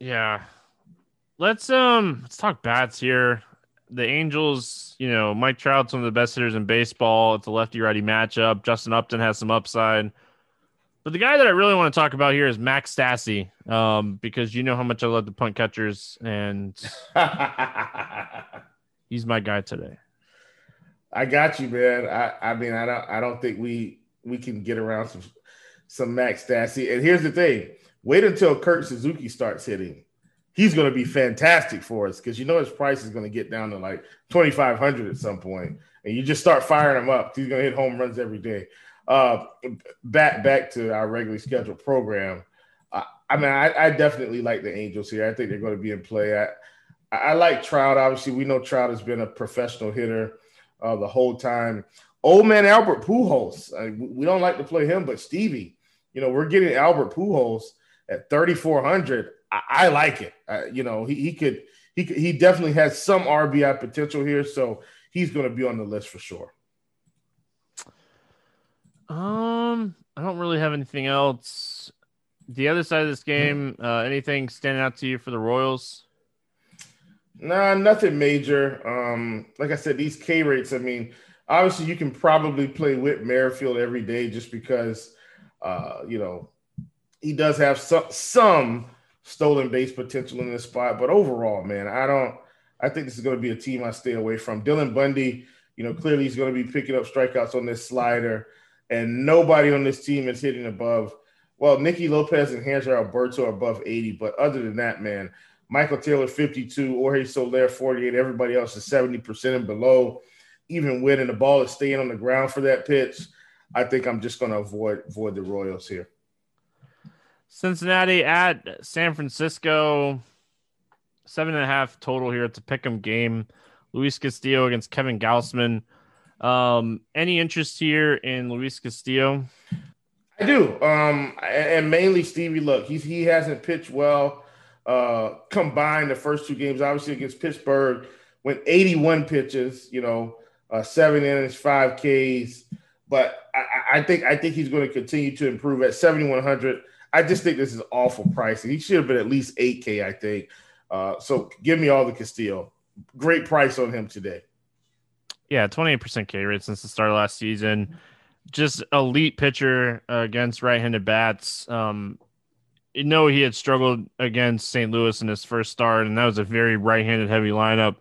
Yeah. Let's talk bats here. The Angels, you know, Mike Trout's one of the best hitters in baseball. It's a lefty-righty matchup. Justin Upton has some upside. But the guy that I really want to talk about here is Max Stassi, because you know how much I love the punt catchers, and he's my guy today. I got you, man. I mean, I don't think we can get around some Max Stassi. And here's the thing. Wait until Kurt Suzuki starts hitting. He's going to be fantastic for us because you know his price is going to get down to like $2,500 at some point, and you just start firing him up. He's going to hit home runs every day. Back to our regularly scheduled program. I mean, I definitely like the Angels here. I think they're going to be in play. I like Trout. Obviously, we know Trout has been a professional hitter the whole time. Old man Albert Pujols. We don't like to play him, but Stevie, you know, we're getting Albert Pujols at $3,400. I like it. You know, he definitely has some RBI potential here, so he's going to be on the list for sure. I don't really have anything else. The other side of this game, anything standing out to you for the Royals? Nah, nothing major. Like I said, these K rates, I mean, obviously you can probably play Whit Merrifield every day just because, you know, he does have some stolen base potential in this spot, but overall, man, I think this is going to be a team I stay away from. Dylan Bundy, you know, clearly he's going to be picking up strikeouts on this slider, and nobody on this team is hitting above. Well, Nicky Lopez and Hanser Alberto are above 80, but other than that, man, Michael Taylor 52, Jorge Soler 48, everybody else is 70% and below. Even when the ball is staying on the ground for that pitch, I think I'm just going to avoid the Royals here. Cincinnati at San Francisco, 7.5 total here. It's a pick'em game. Luis Castillo against Kevin Gausman. Any interest here in Luis Castillo? I do, and mainly Stevie. Look, he hasn't pitched well. Combined the first two games, obviously against Pittsburgh, went 81 pitches. You know, 7 innings, 5 Ks. But I think he's going to continue to improve at 7,100. I just think this is awful pricing. He should have been at least 8K, I think. So give me all the Castillo. Great price on him today. Yeah, 28% K rate since the start of last season. Just elite pitcher against right-handed bats. You know, he had struggled against St. Louis in his first start, and that was a very right-handed heavy lineup.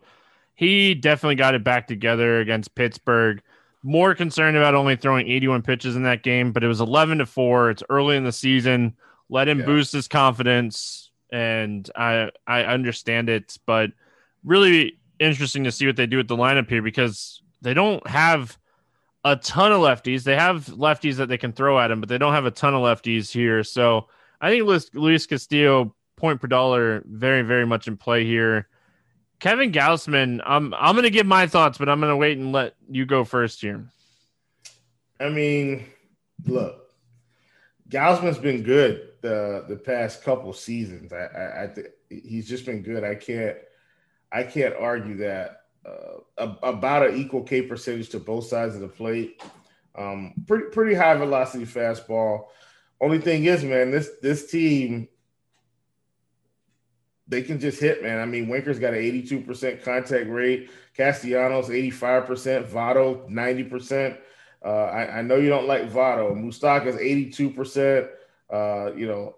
He definitely got it back together against Pittsburgh. More concerned about only throwing 81 pitches in that game, but it was 11-4. It's early in the season. Let him boost his confidence, and I understand it, but really interesting to see what they do with the lineup here because they don't have a ton of lefties. They have lefties that they can throw at him, but they don't have a ton of lefties here. So I think Luis Castillo, point per dollar, very, very much in play here. Kevin Gausman, I'm going to give my thoughts, but I'm going to wait and let you go first here. I mean, look, Gausman's been good the past couple seasons. He's just been good. I can't argue that. About an equal K percentage to both sides of the plate. Pretty high velocity fastball. Only thing is, man, this team. They can just hit, man. I mean, Winker's got an 82% contact rate. Castellanos, 85%. Votto, 90%. I know you don't like Votto. Mustaka's 82%. You know,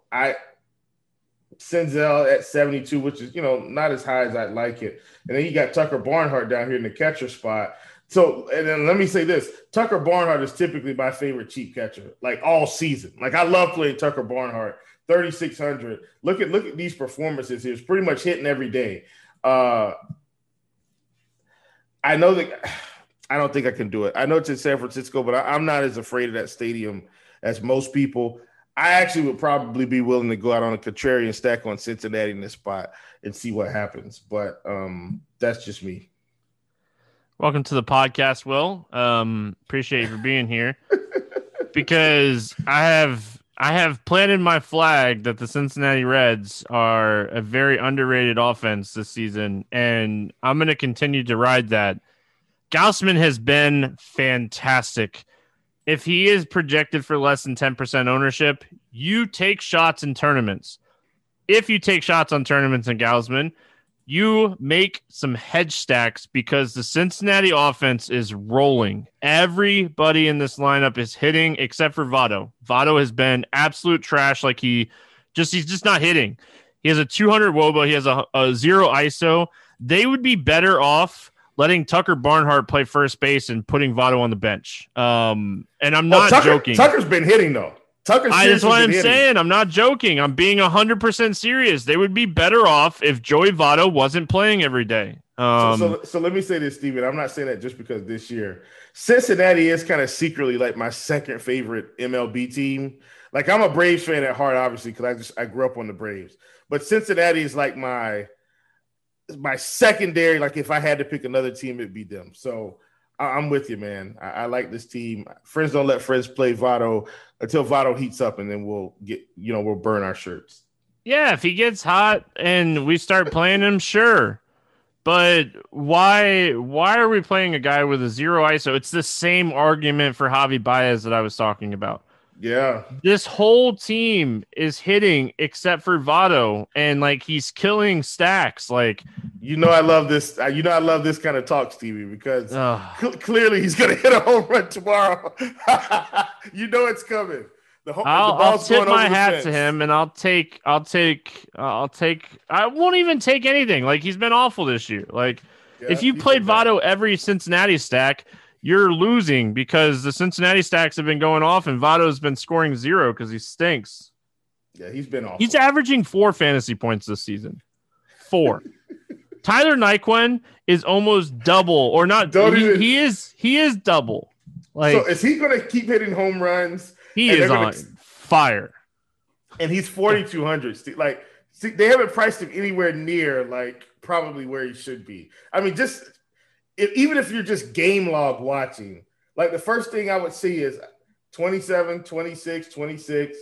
Senzel at 72, which is, you know, not as high as I'd like it. And then you got Tucker Barnhart down here in the catcher spot. So, and then let me say this. Tucker Barnhart is typically my favorite cheap catcher, like all season. Like, I love playing Tucker Barnhart. 3,600. Look at these performances. He was pretty much hitting every day. I know that I don't think I can do it. I know it's in San Francisco, but I'm not as afraid of that stadium as most people. I actually would probably be willing to go out on a contrarian stack on Cincinnati in this spot and see what happens. But that's just me. Welcome to the podcast, Will. Appreciate you for being here. because I have planted my flag that the Cincinnati Reds are a very underrated offense this season, and I'm going to continue to ride that. Gausman has been fantastic. If he is projected for less than 10% ownership, you take shots in tournaments. If you take shots on tournaments in Gausman, you make some hedge stacks because the Cincinnati offense is rolling. Everybody in this lineup is hitting except for Votto. Votto has been absolute trash. Like he's just not hitting. He has a 200 WOBA. He has a zero ISO. They would be better off letting Tucker Barnhart play first base and putting Votto on the bench. And I'm not joking. Tucker's been hitting though. That's what I'm saying. I'm not joking. I'm being 100% serious. They would be better off if Joey Votto wasn't playing every day. So let me say this, Steven. I'm not saying that just because this year Cincinnati is kind of secretly like my second favorite MLB team. Like I'm a Braves fan at heart, obviously, because I grew up on the Braves. But Cincinnati is like my secondary. Like if I had to pick another team, it'd be them. So I'm with you, man. I like this team. Friends don't let friends play Votto until Votto heats up, and then we'll burn our shirts. Yeah, if he gets hot and we start playing him, sure. But why are we playing a guy with a zero ISO? It's the same argument for Javi Baez that I was talking about. Yeah. This whole team is hitting except for Votto, and like he's killing stacks. Like, I love this. I love this kind of talk, Stevie, because clearly he's going to hit a home run tomorrow. It's coming. I'll tip my hat to him, and I won't even take anything. Like he's been awful this year. Like if you played Votto every Cincinnati stack, you're losing because the Cincinnati stacks have been going off and Votto's been scoring zero because he stinks. Yeah, he's been awful. He's averaging 4 fantasy points this season. 4. Tyler Naquin is almost double, or not. He is double. Like, so is he going to keep hitting home runs? He is on fire. And he's 4,200. Like, see, they haven't priced him anywhere near like probably where he should be. I mean, just – even if you're just game log watching, like the first thing I would see is 27, 26, 26,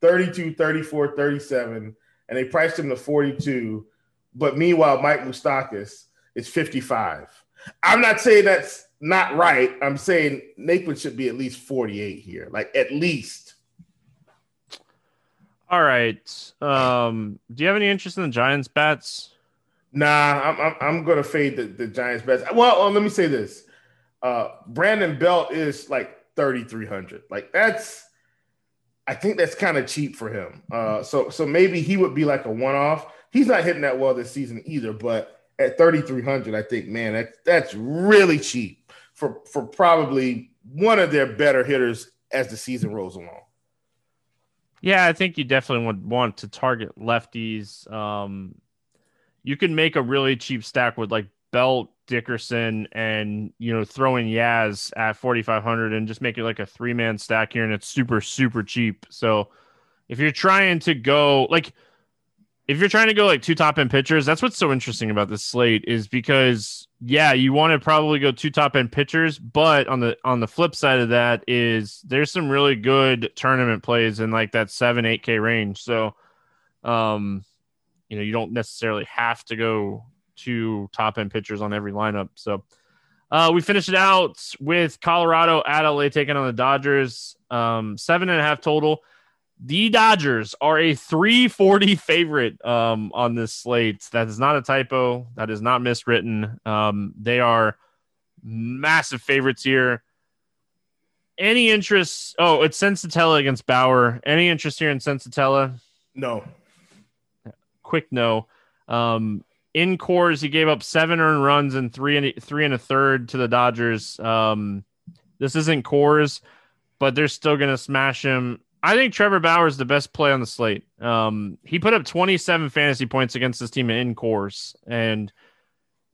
32, 34, 37, and they priced him to 42. But meanwhile, Mike Moustakas is 55. I'm not saying that's not right. I'm saying Naquin should be at least 48 here, like at least. All right. Do you have any interest in the Giants bats? Nah, I'm going to fade the Giants bats. Well, let me say this. Brandon Belt is like 3,300. Like I think that's kind of cheap for him. So maybe he would be like a one-off. He's not hitting that well this season either, but at 3,300, I think, man, that's really cheap for probably one of their better hitters as the season rolls along. Yeah, I think you definitely would want to target lefties. You can make a really cheap stack with like Belt, Dickerson, and throw in Yaz at 4,500 and just make it like a 3-man stack here, and it's super, super cheap. So if you're trying to go like 2 top end pitchers, that's what's so interesting about this slate is because you want to probably go 2 top end pitchers, but on the flip side of that is there's some really good tournament plays in like that 7-8K range. So you don't necessarily have to go 2 top-end pitchers on every lineup. So we finished it out with Colorado at LA taking on the Dodgers. 7.5 total. The Dodgers are a 340 favorite on this slate. That is not a typo. That is not miswritten. They are massive favorites here. Any interest? Oh, it's Sensatella against Bauer. Any interest here in Sensatella? No. Quick no. In cores, he gave up 7 earned runs and three and a third to the Dodgers. This isn't cores, but they're still going to smash him. I think Trevor Bauer is the best play on the slate. He put up 27 fantasy points against this team in cores, and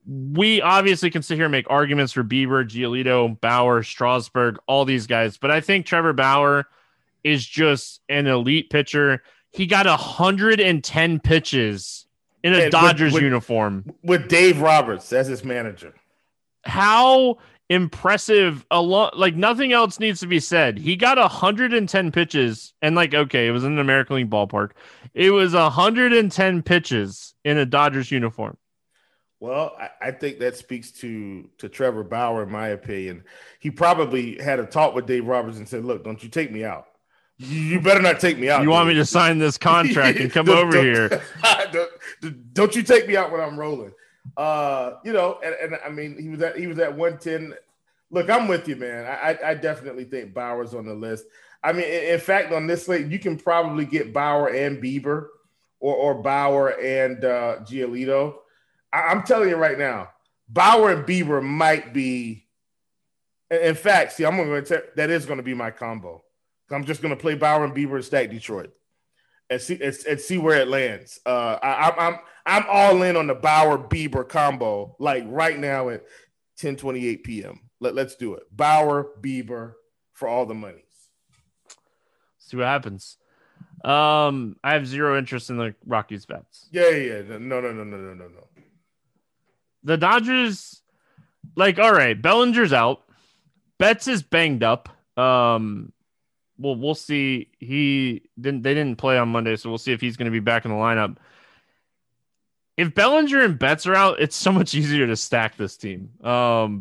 we obviously can sit here and make arguments for Bieber, Giolito, Bauer, Strasburg, all these guys, but I think Trevor Bauer is just an elite pitcher. He got 110 pitches in a Dodgers uniform. With Dave Roberts as his manager. How impressive. A lot, like nothing else needs to be said. He got 110 pitches and like, okay, it was in an American League ballpark. It was 110 pitches in a Dodgers uniform. Well, I think that speaks to Trevor Bauer, in my opinion. He probably had a talk with Dave Roberts and said, look, don't you take me out. You better not take me out. You want me to sign this contract and come over here. Don't you take me out when I'm rolling. And I mean, he was at 110. Look, I'm with you, man. I definitely think Bauer's on the list. I mean, in fact, on this slate, you can probably get Bauer and Bieber or Bauer and Giolito. I'm telling you right now, Bauer and Bieber might be. In fact, see, I'm going to tell that is going to be my combo. I'm just going to play Bauer and Bieber and stack Detroit, and see where it lands. I'm all in on the Bauer Bieber combo like right now at 10:28 p.m. Let's do it, Bauer Bieber for all the monies. See what happens. I have zero interest in the Rockies bets. Yeah. No. The Dodgers, like, all right, Bellinger's out. Betts is banged up. Well, we'll see. They didn't play on Monday, so we'll see if he's going to be back in the lineup. If Bellinger and Betts are out, it's so much easier to stack this team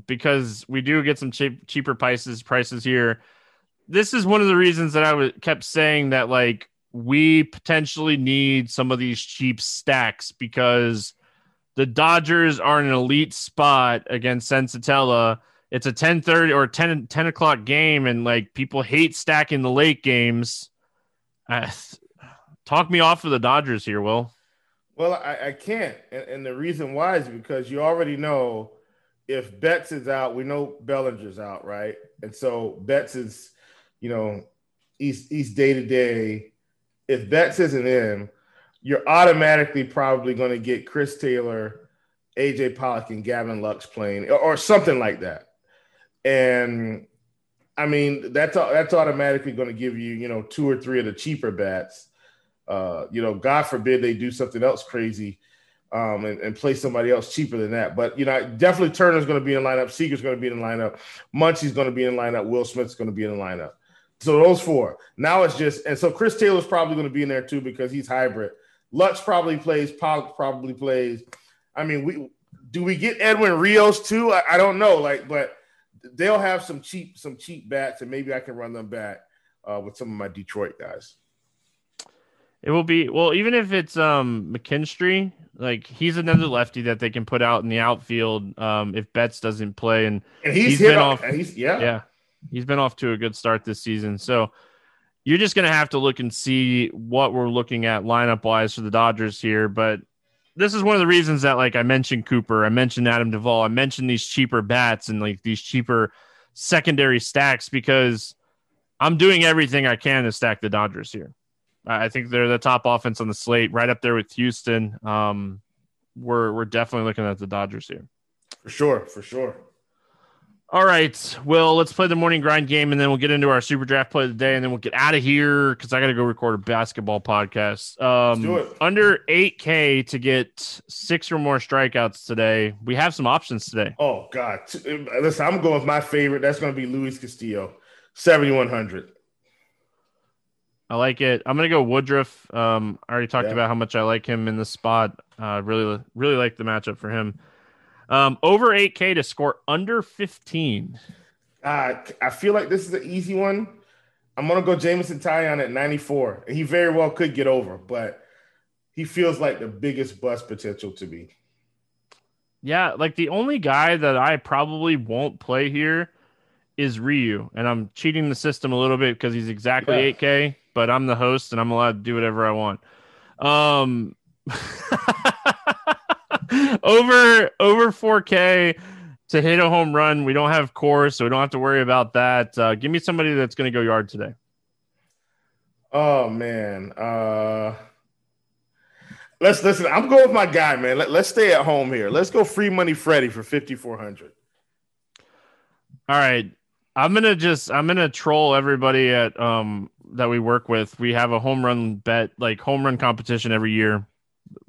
because we do get some cheaper prices here. This is one of the reasons that I kept saying that, like, we potentially need some of these cheap stacks because the Dodgers are in an elite spot against Sensatella. It's a 10:30 or 10 o'clock game, and like people hate stacking the late games. Talk me off of the Dodgers here, Will. Well, I can't, and the reason why is because you already know if Betts is out, we know Bellinger's out, right? And so Betts is, he's day to day. If Betts isn't in, you're automatically probably going to get Chris Taylor, AJ Pollock, and Gavin Lux playing, or something like that. And I mean, that's automatically going to give you, two or three of the cheaper bats. God forbid they do something else crazy and play somebody else cheaper than that. But, definitely Turner's going to be in the lineup. Seager's going to be in the lineup. Munchie's going to be in the lineup. Will Smith's going to be in the lineup. So those four. Now it's just – and so Chris Taylor's probably going to be in there too because he's hybrid. Lutz probably plays. Pollock probably plays. I mean, do we get Edwin Rios too? I don't know. But they'll have some cheap bats, and maybe I can run them back with some of my Detroit guys. It will be well, even if it's McKinstry, like he's another lefty that they can put out in the outfield if Betts doesn't play, and he's hit been off. He's been off to a good start this season. So you're just gonna have to look and see what we're looking at lineup wise for the Dodgers here, but. This is one of the reasons that, like, I mentioned Cooper, I mentioned Adam Duval, I mentioned these cheaper bats and, like, these cheaper secondary stacks because I'm doing everything I can to stack the Dodgers here. I think they're the top offense on the slate, right up there with Houston. We're definitely looking at the Dodgers here. For sure. All right, well, let's play the morning grind game, and then we'll get into our super draft play of the day, and then we'll get out of here because I got to go record a basketball podcast. Let's do it. Under 8K to get 6 or more strikeouts today. We have some options today. Oh, God. Listen, I'm going with my favorite. That's going to be Luis Castillo, 7,100. I like it. I'm going to go Woodruff. I already talked about how much I like him in this spot. Really, really like the matchup for him. Over 8K to score under 15. I feel like this is an easy one. I'm going to go Jameson Taillon at 94. He very well could get over, but he feels like the biggest bust potential to me. Yeah, like the only guy that I probably won't play here is Ryu, and I'm cheating the system a little bit because he's exactly 8K, but I'm the host, and I'm allowed to do whatever I want. Over 4K to hit a home run. We don't have core, so we don't have to worry about that. Give me somebody that's going to go yard today. Oh, man. Let's listen. I'm going with my guy, man. Let's stay at home here. Let's go free money Freddie for 5,400. All right. I'm going to troll everybody at that we work with. We have a home run bet, like home run competition every year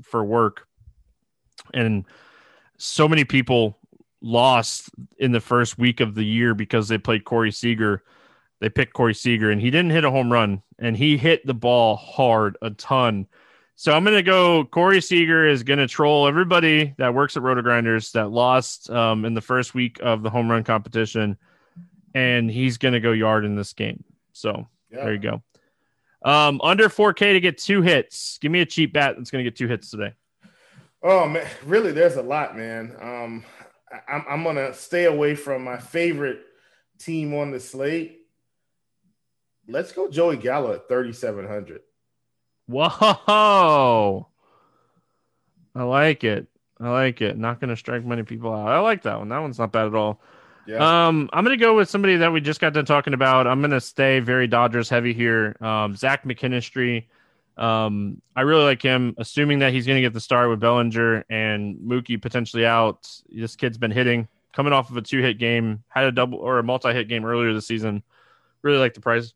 for work. And so many people lost in the first week of the year because they played Corey Seager. They picked Corey Seager, and he didn't hit a home run, and he hit the ball hard a ton. So I'm going to go Corey Seager is going to troll everybody that works at RotoGrinders that lost in the first week of the home run competition, and he's going to go yard in this game. So yeah. There you go. Under 4K to get 2 hits. Give me a cheap bat that's going to get 2 hits today. Oh, man, really, there's a lot, man. I'm going to stay away from my favorite team on the slate. Let's go Joey Gallo at 3,700. Whoa. I like it. Not going to strike many people out. I like that one. That one's not bad at all. Yeah. I'm going to go with somebody that we just got done talking about. I'm going to stay very Dodgers heavy here. Zach McKinstry. I really like him, assuming that he's going to get the start with Bellinger and Mookie potentially out. This kid's been hitting, coming off of a 2-hit game, had a double or a multi-hit game earlier this season. Really like the price.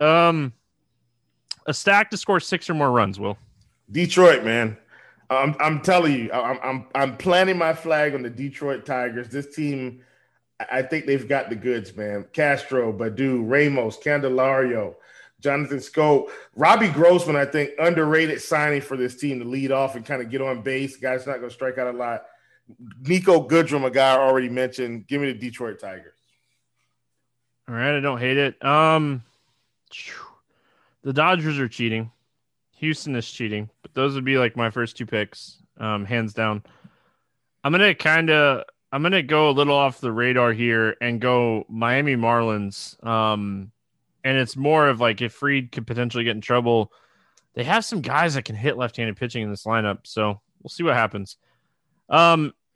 A stack to score 6 or more runs, Will. Detroit, man. I'm telling you, I'm planting my flag on the Detroit Tigers. This team, I think they've got the goods, man. Castro, Badu, Ramos, Candelario, Jonathan Scope, Robbie Grossman, I think, underrated signing for this team to lead off and kind of get on base. Guy's not going to strike out a lot. Nico Goodrum, a guy I already mentioned. Give me the Detroit Tigers. All right, I don't hate it. The Dodgers are cheating. Houston is cheating. But those would be like my first 2 picks, hands down. I'm going to go a little off the radar here and go Miami Marlins. And it's more of like if Fried could potentially get in trouble, they have some guys that can hit left-handed pitching in this lineup. So we'll see what happens.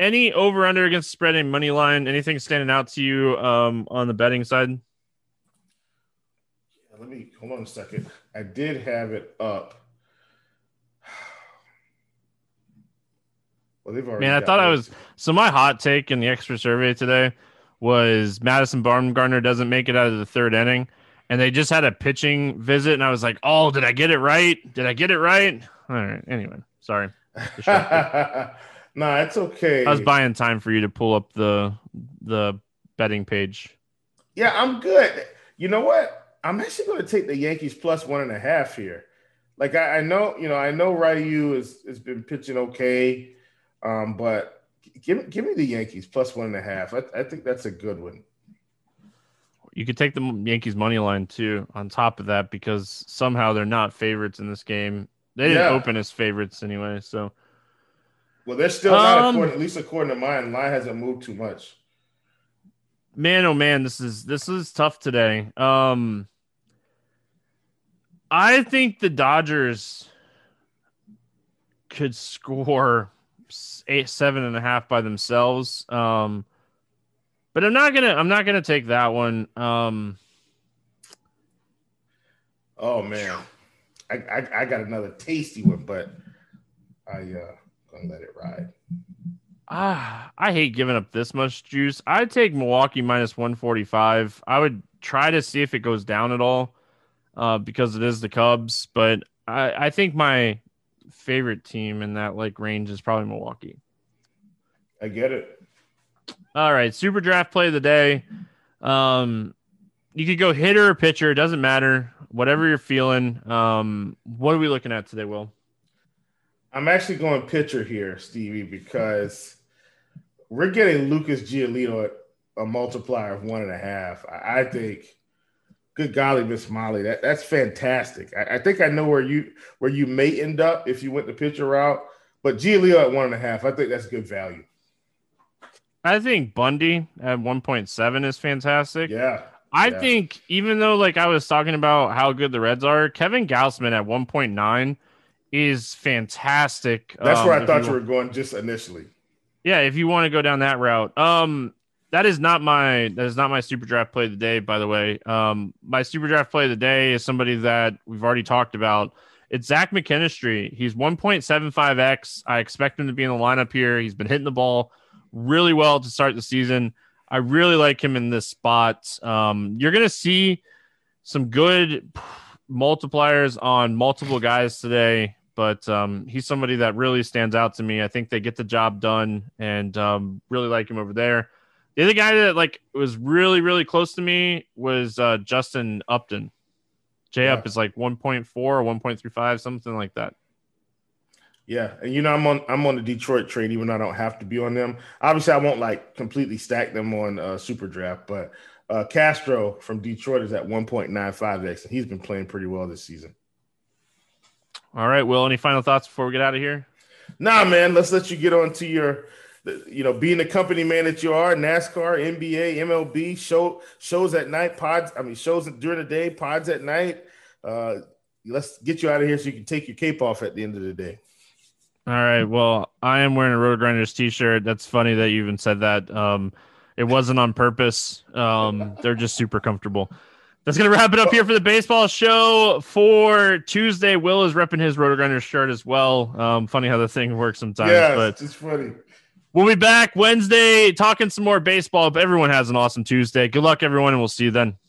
Any over-under against the spread and money line? Anything standing out to you on the betting side? Yeah, let me hold on a second. I did have it up. Well, they've already. Man, I thought it. I was. So my hot take in the extra survey today was Madison Baumgartner doesn't make it out of the 3rd inning, and they just had a pitching visit, and I was like, "Oh, did I get it right? Did I get it right?" All right. Anyway, sorry. No, it's okay. I was buying time for you to pull up the betting page. Yeah, I'm good. You know what? I'm actually going to take the Yankees plus 1.5 here. Like I know Ryu has been pitching okay, but give me the Yankees plus 1.5. I think that's a good one. You could take the Yankees money line too on top of that because somehow they're not favorites in this game. They didn't open as favorites anyway, so. Well, they're still not, at least according to mine. Line hasn't moved too much. Man, oh man, this is tough today. I think the Dodgers could score 7.5 by themselves, but I'm not gonna take that one. Oh man, I got another tasty one, but I and let it ride. I hate giving up this much juice. I'd take Milwaukee minus 145. I would try to see if it goes down at all because it is the Cubs. But I think my favorite team in that like range is probably Milwaukee. I get it. All right. Super draft play of the day. You could go hitter or pitcher. It doesn't matter. Whatever you're feeling. What are we looking at today, Will? I'm actually going pitcher here, Stevie, because we're getting Lucas Giolito at a multiplier of 1.5. I think, good golly, Miss Molly, that's fantastic. I think I know where you may end up if you went the pitcher route, but Giolito at 1.5, I think that's good value. I think Bundy at 1.7 is fantastic. Yeah. I think even though like I was talking about how good the Reds are, Kevin Gausman at 1.9 is fantastic. That's where I thought you were going just initially. Yeah, if you want to go down that route. That is not my super draft play of the day, by the way. My super draft play of the day is somebody that we've already talked about. It's Zach McKinstry. He's 1.75x. I expect him to be in the lineup here. He's been hitting the ball really well to start the season. I really like him in this spot. You're going to see some good multipliers on multiple guys today. but he's somebody that really stands out to me. I think they get the job done, and really like him over there. The other guy that like was really, really close to me was Justin Upton. Up is like 1.4 or 1.35, something like that. Yeah, and you know I'm on the Detroit trade, even though I don't have to be on them. Obviously, I won't like completely stack them on SuperDraft, but Castro from Detroit is at 1.95x, and he's been playing pretty well this season. All right, Will, any final thoughts before we get out of here? Nah, man, let's let you get on to your, you know, being the company man that you are. NASCAR, NBA, MLB, shows at night, shows during the day, pods at night. Let's get you out of here so you can take your cape off at the end of the day. All right. Well, I am wearing a RotoGrinders t-shirt. That's funny that you even said that. It wasn't on purpose. They're just super comfortable. That's going to wrap it up here for the baseball show for Tuesday. Will is repping his RotoGrinders shirt as well. Funny how the thing works sometimes. Yeah, but it's funny. We'll be back Wednesday talking some more baseball. But everyone has an awesome Tuesday. Good luck, everyone, and we'll see you then.